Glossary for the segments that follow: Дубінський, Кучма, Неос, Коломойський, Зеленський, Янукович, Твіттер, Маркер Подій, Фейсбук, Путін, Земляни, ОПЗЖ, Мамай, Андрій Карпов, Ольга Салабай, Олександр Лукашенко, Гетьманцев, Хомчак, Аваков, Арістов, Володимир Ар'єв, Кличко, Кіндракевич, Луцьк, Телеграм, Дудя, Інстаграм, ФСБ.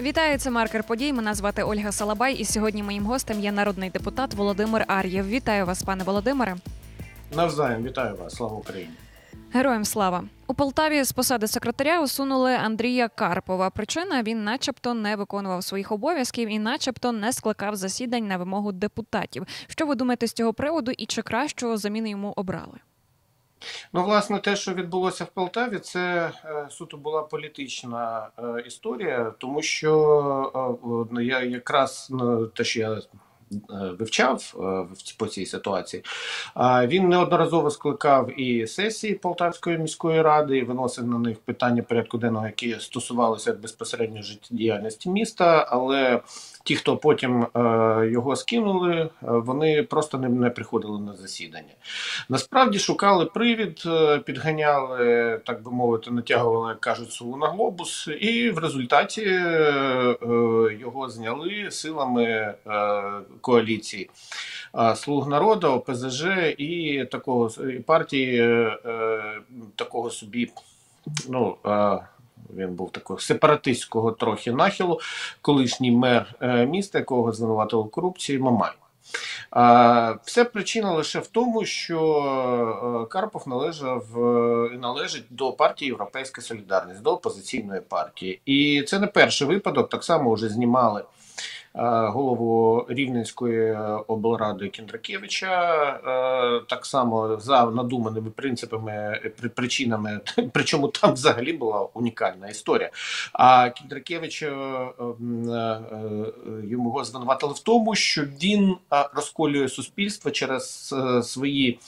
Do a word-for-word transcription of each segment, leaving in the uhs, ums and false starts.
Вітаю, це «Маркер подій». Мене звати Ольга Салабай, і сьогодні моїм гостем є народний депутат Володимир Ар'єв. Вітаю вас, пане Володимире. Навзаєм, вітаю вас. Слава Україні. Героям слава. У Полтаві з посади секретаря усунули Андрія Карпова. Причина – він начебто не виконував своїх обов'язків і начебто не скликав засідань на вимогу депутатів. Що ви думаєте з цього приводу і чи кращого заміни йому обрали? Ну, власне, те, що відбулося в Полтаві, це суто була політична історія, тому що я якраз те, що я вивчав по цій ситуації, він неодноразово скликав і сесії Полтавської міської ради, і виносив на них питання порядку денного, які стосувалися безпосередньо життєдіяльності міста, але ті, хто потім його скинули, вони просто не приходили на засідання. Насправді шукали привід, підганяли, так би мовити, натягували, як кажуть, сову на глобус, і в результаті його зняли силами коаліції «Слуг народу», ОПЗЖ і такого і партії такого собі, ну, він був такого сепаратистського трохи нахилу, колишній мер міста, якого звинуватили в корупції, Мамай. Все причина лише в тому, що Карпов належав і належить до партії «Європейська солідарність», до опозиційної партії. І це не перший випадок, так само вже знімали голову Рівненської облради Кіндракевича, так само за надуманими принципами, причинами, причому там взагалі була унікальна історія. А Кіндракевич, його звинуватили в тому, що він розколює суспільство через свої,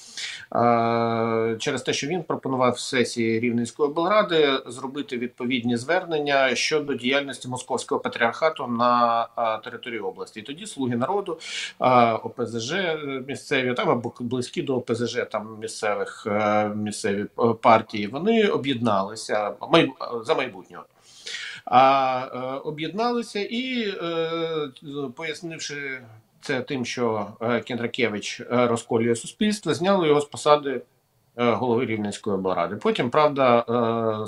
через те, що він пропонував в сесії Рівненської облради зробити відповідні звернення щодо діяльності Московського патріархату на території області. І тоді «Слуги народу», ОПЗЖ місцеві, там або близькі до ОПЗЖ там місцевих місцеві партії, вони об'єдналися за майбутнього. А об'єдналися і, пояснивши це тим, що Кіндракевич розколює суспільство, зняли його з посади голови Рівненської облради. Потім, правда,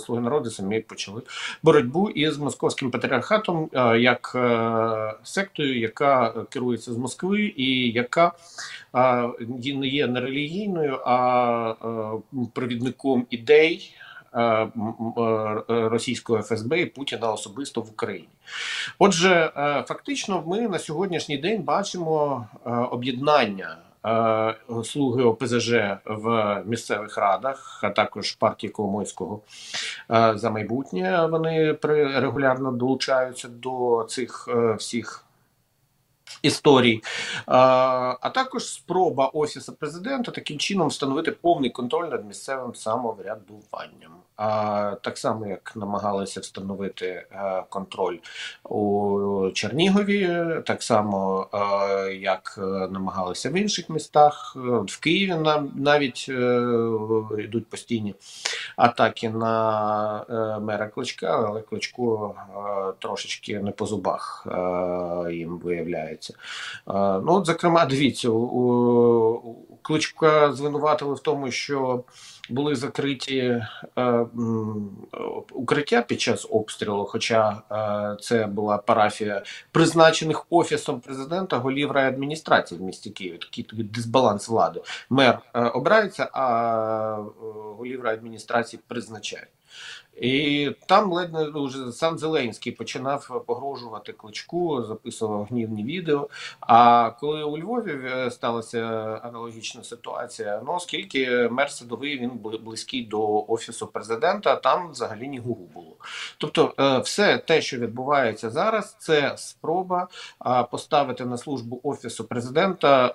«Слуги народу» самі почали боротьбу із Московським патріархатом як сектою, яка керується з Москви і яка не є не релігійною, а провідником ідей російського ФСБ і Путіна особисто в Україні. Отже, фактично ми на сьогоднішній день бачимо об'єднання слуги ОПЗЖ в місцевих радах, а також партії Коломойського «За майбутнє». Вони регулярно долучаються до цих всіх історій. А також спроба Офісу Президента таким чином встановити повний контроль над місцевим самоврядуванням. Так само, як намагалися встановити контроль у Чернігові, так само, як намагалися в інших містах, в Києві навіть йдуть постійні атаки на мера Кличка, але Кличко трошечки не по зубах їм виявляється. Ну, от, зокрема, дивіться, Кличка звинуватили в тому, що були закриті е, укриття під час обстрілу, хоча е, це була парафія призначених Офісом Президента голів райадміністрації в місті Києві. Такий дисбаланс влади. Мер е, обирається, а голів райадміністрації призначають. І там ледь не вже сам Зеленський починав погрожувати Кличку, записував гнівні відео. А коли у Львові сталася аналогічна ситуація, ну оскільки мер Садовий, він близький до Офісу Президента, там взагалі ні гуру було. Тобто все те, що відбувається зараз, це спроба поставити на службу Офісу Президента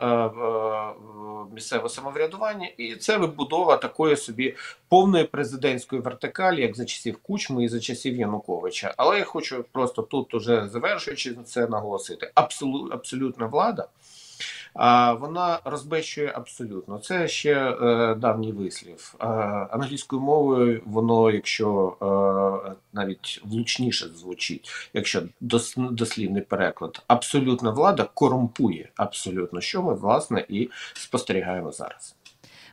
місцеве самоврядування, і це вибудова такої собі повної президентської вертикалі, як за часів Кучми і за часів Януковича. Але я хочу просто тут, уже завершуючи це, наголосити. Абсолю, абсолютна влада, а, вона розбещує абсолютно. Це ще е, давній вислів. Е, англійською мовою воно, якщо е, навіть влучніше звучить, якщо дос, дослівний переклад, абсолютна влада корумпує абсолютно, що ми, власне, і спостерігаємо зараз.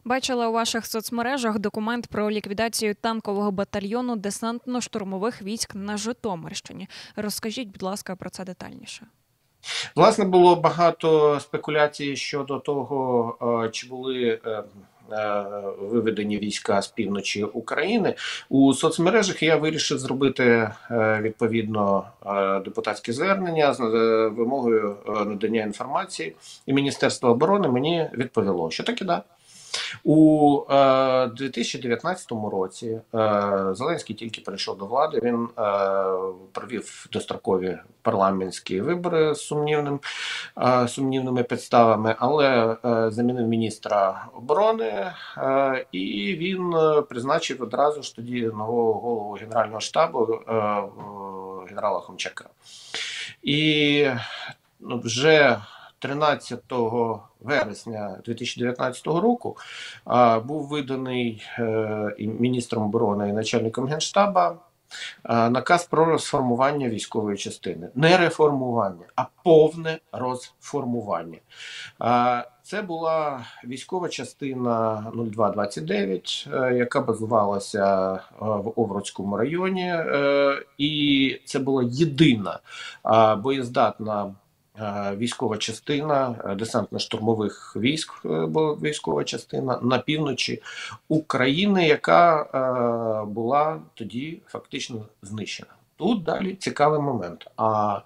Бачила у ваших соцмережах документ про ліквідацію танкового батальйону десантно-штурмових військ на Житомирщині. Розкажіть, будь ласка, про це детальніше. Власне, було багато спекуляцій щодо того, чи були виведені війська з півночі України. У соцмережах я вирішив зробити відповідно депутатське звернення з вимогою надання інформації, і Міністерство оборони мені відповіло, що так і да. У дві тисячі дев'ятнадцятому році Зеленський тільки прийшов до влади, він провів дострокові парламентські вибори з сумнівним, сумнівними підставами, але замінив міністра оборони, і він призначив одразу ж тоді нового голову Генерального штабу генерала Хомчака. І вже тринадцятого вересня дві тисячі дев'ятнадцятого року а, був виданий е, міністром оборони і начальником Генштаба е, наказ про розформування військової частини. Не реформування, а повне розформування. Е, це була військова частина нуль два двадцять дев'ять, е, яка базувалася е, в Овруцькому районі. Е, і це була єдина е, боєздатна військова частина десантно-штурмових військ, бо військова частина на півночі України, яка е, була тоді фактично знищена. Тут далі цікавий момент. А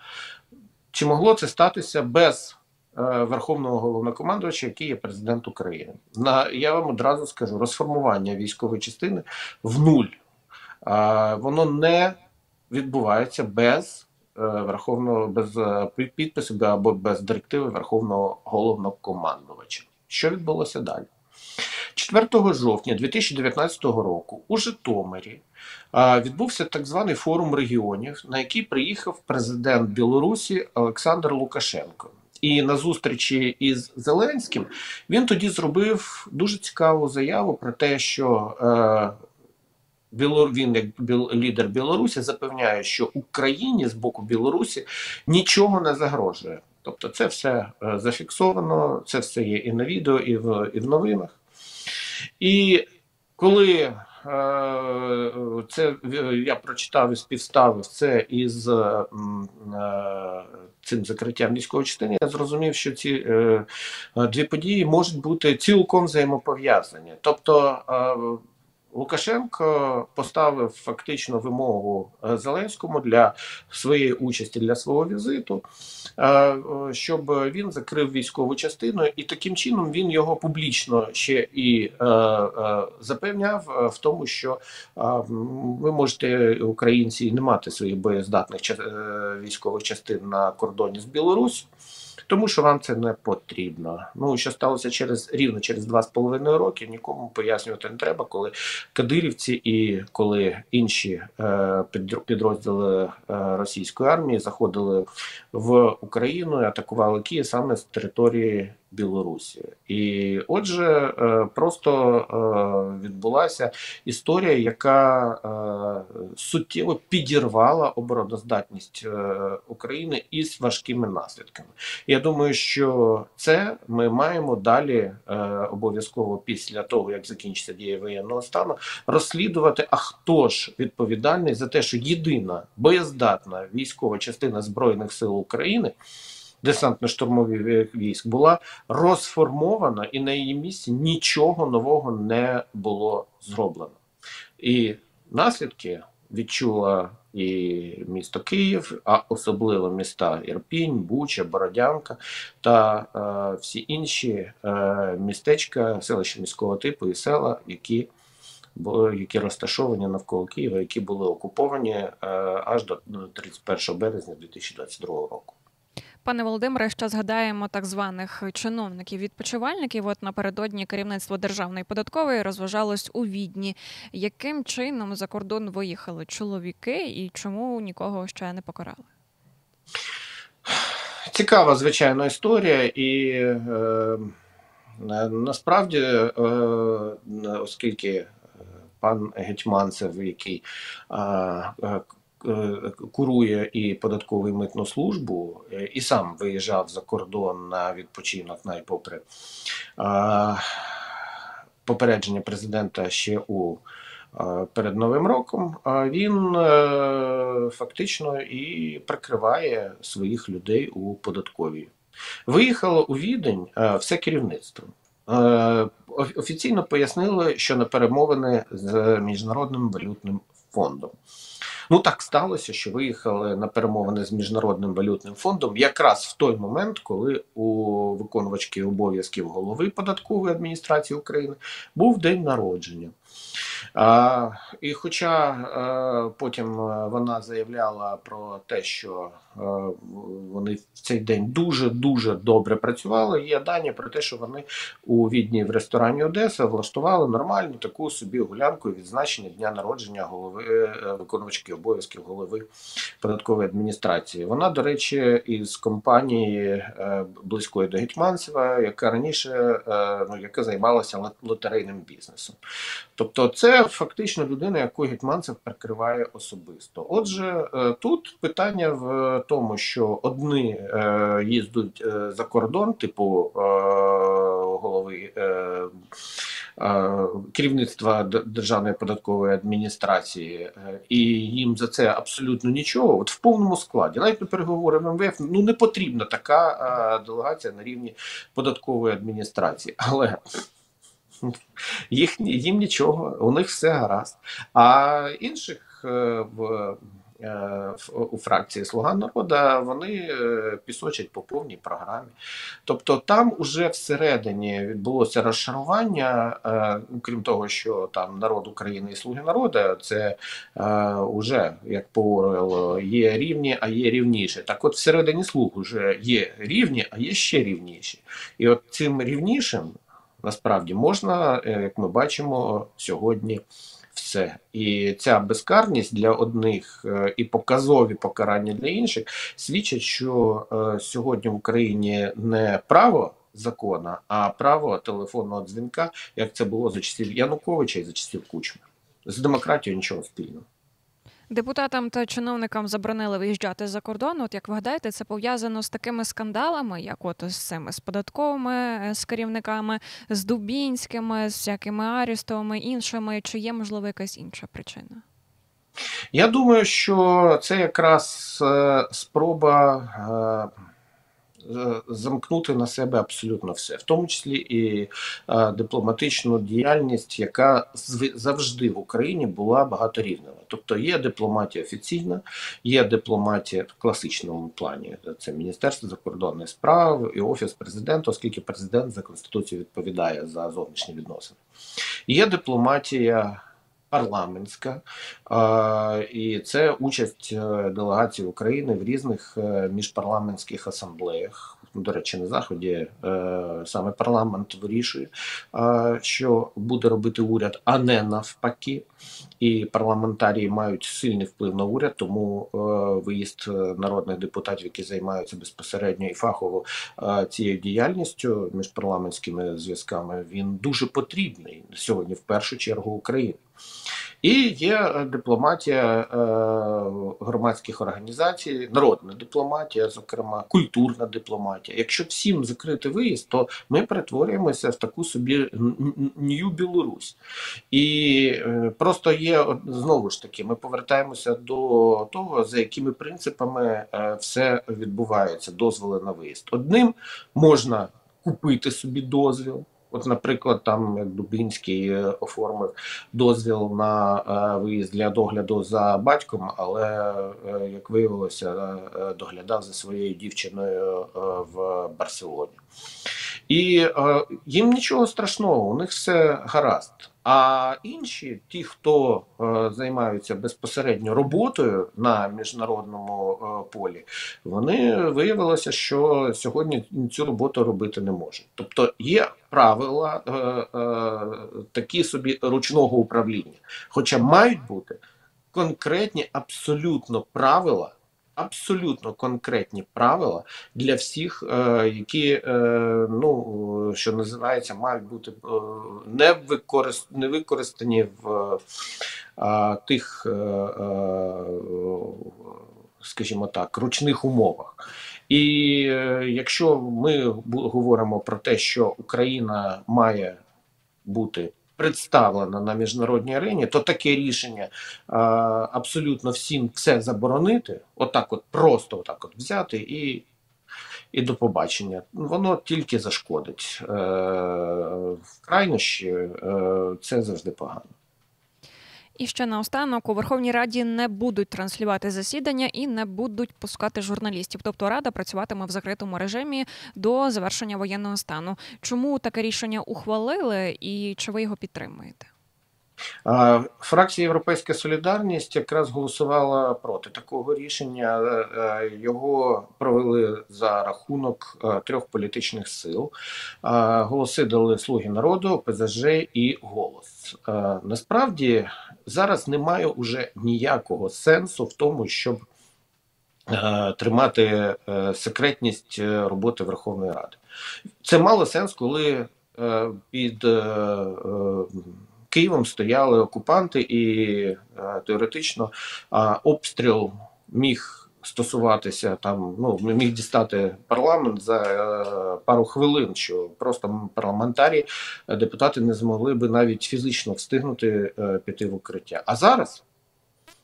чи могло це статися без е, Верховного Головнокомандувача, який є президент України? На, я вам одразу скажу, розформування військової частини в нуль. Е, воно не відбувається без Верховного, без підпису або без директиви Верховного Головнокомандувача. Що відбулося далі? четвертого жовтня дві тисячі дев'ятнадцятого року у Житомирі відбувся так званий форум регіонів, на який приїхав президент Білорусі Олександр Лукашенко. І на зустрічі із Зеленським він тоді зробив дуже цікаву заяву про те, що він, як лідер Білорусі, запевняє, що Україні з боку Білорусі нічого не загрожує. Тобто це все зафіксовано, це все є і на відео, і в, і в новинах. І коли е, це, я прочитав і співставив це із е, е, цим закриттям військової частини, я зрозумів, що ці е, дві події можуть бути цілком взаємопов'язані. Тобто е, Лукашенко поставив фактично вимогу Зеленському для своєї участі, для свого візиту, щоб він закрив військову частину, і таким чином він його публічно ще і запевняв в тому, що ви можете, українці, не мати своїх боєздатних військових частин на кордоні з Білоруссю, тому що вам це не потрібно. Ну, що сталося через, рівно через два з половиною роки, нікому пояснювати не треба, коли кадирівці і коли інші е, підрозділи е, російської армії заходили в Україну і атакували Київ саме з території Білорусі. І отже, е, просто е, відбулася історія, яка е, суттєво підірвала обороноздатність е, України із важкими наслідками. Я думаю, що це ми маємо далі е, обов'язково після того, як закінчиться дія воєнного стану, розслідувати, а хто ж відповідальний за те, що єдина боєздатна військова частина Збройних сил України, десантно-штурмових військ, була розформована і на її місці нічого нового не було зроблено. І наслідки відчула і місто Київ, а особливо міста Ірпінь, Буча, Бородянка та е, всі інші е, містечка, селища міського типу і села, які, які розташовані навколо Києва, які були окуповані е, аж до тридцять першого березня дві тисячі двадцять другого року. Пане Володимире, ще згадаємо так званих чиновників-відпочивальників. От напередодні керівництво Державної податкової розважалось у Відні. Яким чином за кордон виїхали чоловіки і чому нікого ще не покарали? Цікава, звичайно, історія. І е, насправді, е, оскільки пан Гетьманцев, який е, е, курує і податкову і митну службу, і сам виїжджав за кордон на відпочинок, навіть попри попередження президента ще у перед Новим роком, він фактично і прикриває своїх людей у податковій. Виїхало у Відень все керівництво. Офіційно пояснили, що на перемовини з Міжнародним валютним фондом. Ну так сталося, що виїхали на перемовини з Міжнародним валютним фондом якраз в той момент, коли у виконувачки обов'язків голови податкової адміністрації України був день народження. А, і хоча а, потім вона заявляла про те, що а, вони в цей день дуже-дуже добре працювали, є дані про те, що вони у Відні в ресторані Одеса влаштували нормальну таку собі гулянку відзначення дня народження голови, виконувачки обов'язків голови податкової адміністрації. Вона, до речі, із компанії а, близької до Гетьманцева, яка раніше а, ну, яка займалася лотерейним бізнесом. Тобто це фактично людина, яку Гетьманцев прикриває особисто. Отже, тут питання в тому, що одні їздять за кордон, типу голови керівництва Державної податкової адміністрації, і їм за це абсолютно нічого, от в повному складі. Навіть на переговори в МВФ, ну не потрібна така делегація на рівні податкової адміністрації. Але... Їх, їм нічого, у них все гаразд. А інших в, у фракції «Слуга народу» вони пісочать по повній програмі. Тобто там уже всередині відбулося розшарування, крім того, що там народ України і «Слуги народу» – це вже, як по Орелу, є рівні, а є рівніші. Так от всередині «Слуг» вже є рівні, а є ще рівніші. І от цим рівнішим насправді можна, як ми бачимо, сьогодні все. І ця безкарність для одних і показові покарання для інших свідчать, що сьогодні в Україні не право закона, а право телефонного дзвінка, як це було за часів Януковича і за часів Кучми. З демократією нічого спільного. Депутатам та чиновникам заборонили виїжджати за кордон. От як ви гадаєте, це пов'язано з такими скандалами, як от з цими з податковими, з керівниками, з Дубінськими, з всякими Арістовими, іншими? Чи є, можливо, якась інша причина? Я думаю, що це якраз спроба замкнути на себе абсолютно все, в тому числі і е, дипломатичну діяльність, яка завжди в Україні була багаторівнева. Тобто є дипломатія офіційна, є дипломатія в класичному плані. Це Міністерство закордонних справ і Офіс президента, оскільки президент за Конституцією відповідає за зовнішні відносини. Є дипломатія парламентська, і це участь делегацій України в різних міжпарламентських асамблеях. До речі, на Заході саме парламент вирішує, що буде робити уряд, а не навпаки. І парламентарії мають сильний вплив на уряд, тому виїзд народних депутатів, які займаються безпосередньо і фахово цією діяльністю, міжпарламентськими зв'язками, він дуже потрібний сьогодні в першу чергу Україні. І є дипломатія е, громадських організацій, народна дипломатія, зокрема, культурна дипломатія. Якщо всім закрити виїзд, то ми перетворюємося в таку собі Нью-Білорусь. І е, просто є, знову ж таки, ми повертаємося до того, за якими принципами е, все відбувається, дозволи на виїзд. Одним можна купити собі дозвіл. От, наприклад, там як Дубінський оформив дозвіл на е, виїзд для догляду за батьком, але, е, як виявилося, е, доглядав за своєю дівчиною е, в Барселоні. І е, їм нічого страшного, у них все гаразд. А інші, ті, хто е, займаються безпосередньо роботою на міжнародному е, полі, вони виявилося, що сьогодні цю роботу робити не можуть. Тобто є правила е, е, такі собі ручного управління. Хоча мають бути конкретні абсолютно правила, абсолютно конкретні правила для всіх, які, ну, що називається, мають бути не використані в тих, скажімо так, ручних умовах. І якщо ми говоримо про те, що Україна має бути представлена на міжнародній арені, то таке рішення а, абсолютно всім все заборонити, отак от просто отак от взяти і, і до побачення. Воно тільки зашкодить. Е, в крайнощі е, це завжди погано. І ще наостанок, у Верховній Раді не будуть транслювати засідання і не будуть пускати журналістів. Тобто Рада працюватиме в закритому режимі до завершення воєнного стану. Чому таке рішення ухвалили і чи ви його підтримуєте? Фракція «Європейська солідарність» якраз голосувала проти такого рішення. Його провели за рахунок трьох політичних сил. Голоси дали «Слуги народу», Пе Зе Же і «Голос». Насправді зараз немає уже ніякого сенсу в тому, щоб тримати секретність роботи Верховної Ради. Це мало сенс, коли під Києвом стояли окупанти і е, теоретично е, обстріл міг стосуватися, там, ну, міг дістати парламент за е, пару хвилин, що просто парламентарі, е, депутати не змогли би навіть фізично встигнути е, піти в укриття. А зараз?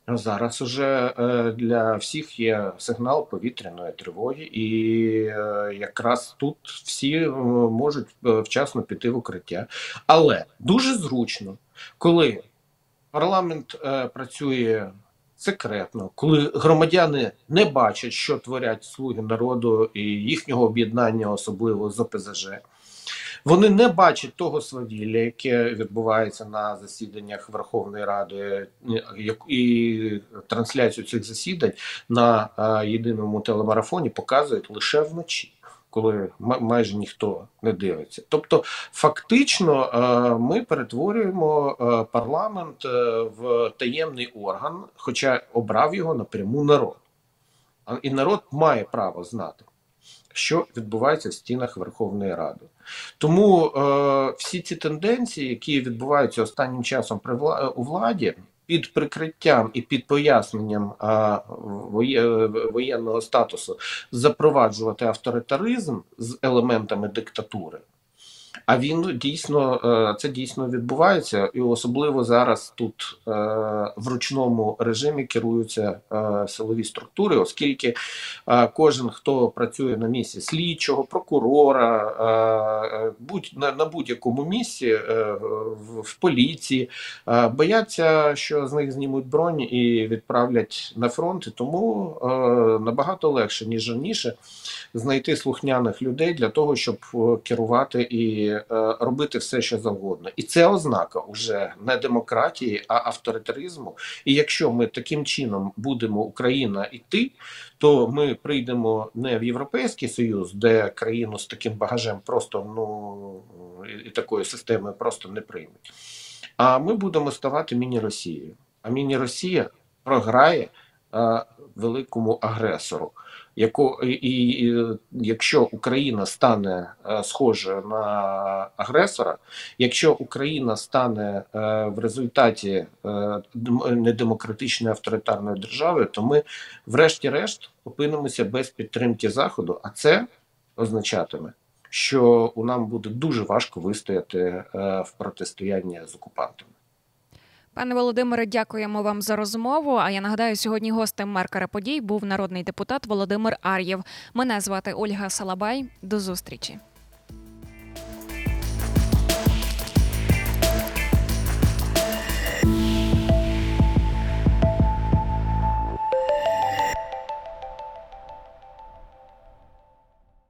Зараз уже е, для всіх є сигнал повітряної тривоги, і е, якраз тут всі можуть вчасно піти в укриття. Але дуже зручно, коли парламент е, працює секретно, коли громадяни не бачать, що творять «Слуги народу» і їхнього об'єднання, особливо з Пе Зе Же. Вони не бачать того свавілля, яке відбувається на засіданнях Верховної Ради, і трансляцію цих засідань на єдиному телемарафоні показують лише вночі, коли майже ніхто не дивиться. Тобто фактично ми перетворюємо парламент в таємний орган, хоча обрав його напряму народ. І народ має право знати, що відбувається в стінах Верховної Ради. Тому е, всі ці тенденції, які відбуваються останнім часом при вла у владі, під прикриттям і під поясненням е, воє воєнного статусу запроваджувати авторитаризм з елементами диктатури, а він дійсно, е, це дійсно відбувається, і особливо зараз тут е, в ручному режимі керуються е, силові структури, оскільки е, кожен, хто працює на місці слідчого, прокурора, е, будь, на, на будь-якому місці, е, в, в поліції, е, бояться, що з них знімуть бронь і відправлять на фронт, і тому е, набагато легше, ніж раніше, знайти слухняних людей для того, щоб керувати і робити все, що завгодно. І це ознака уже не демократії, а авторитаризму. І якщо ми таким чином будемо Україна йти, то ми прийдемо не в Європейський Союз, де країну з таким багажем просто, ну, і такою системою просто не приймуть. А ми будемо ставати міні-Росією. А міні-Росія програє а, великому агресору. Яко, і, і якщо Україна стане е, схожою на агресора, якщо Україна стане е, в результаті е, недемократичної авторитарної держави, то ми врешті-решт опинимося без підтримки Заходу, а це означатиме, що у нам буде дуже важко вистояти е, в протистоянні з окупантами. Пане Володимире, дякуємо вам за розмову. А я нагадаю, сьогодні гостем Маркера Подій був народний депутат Володимир Ар'єв. Мене звати Ольга Салабай. До зустрічі.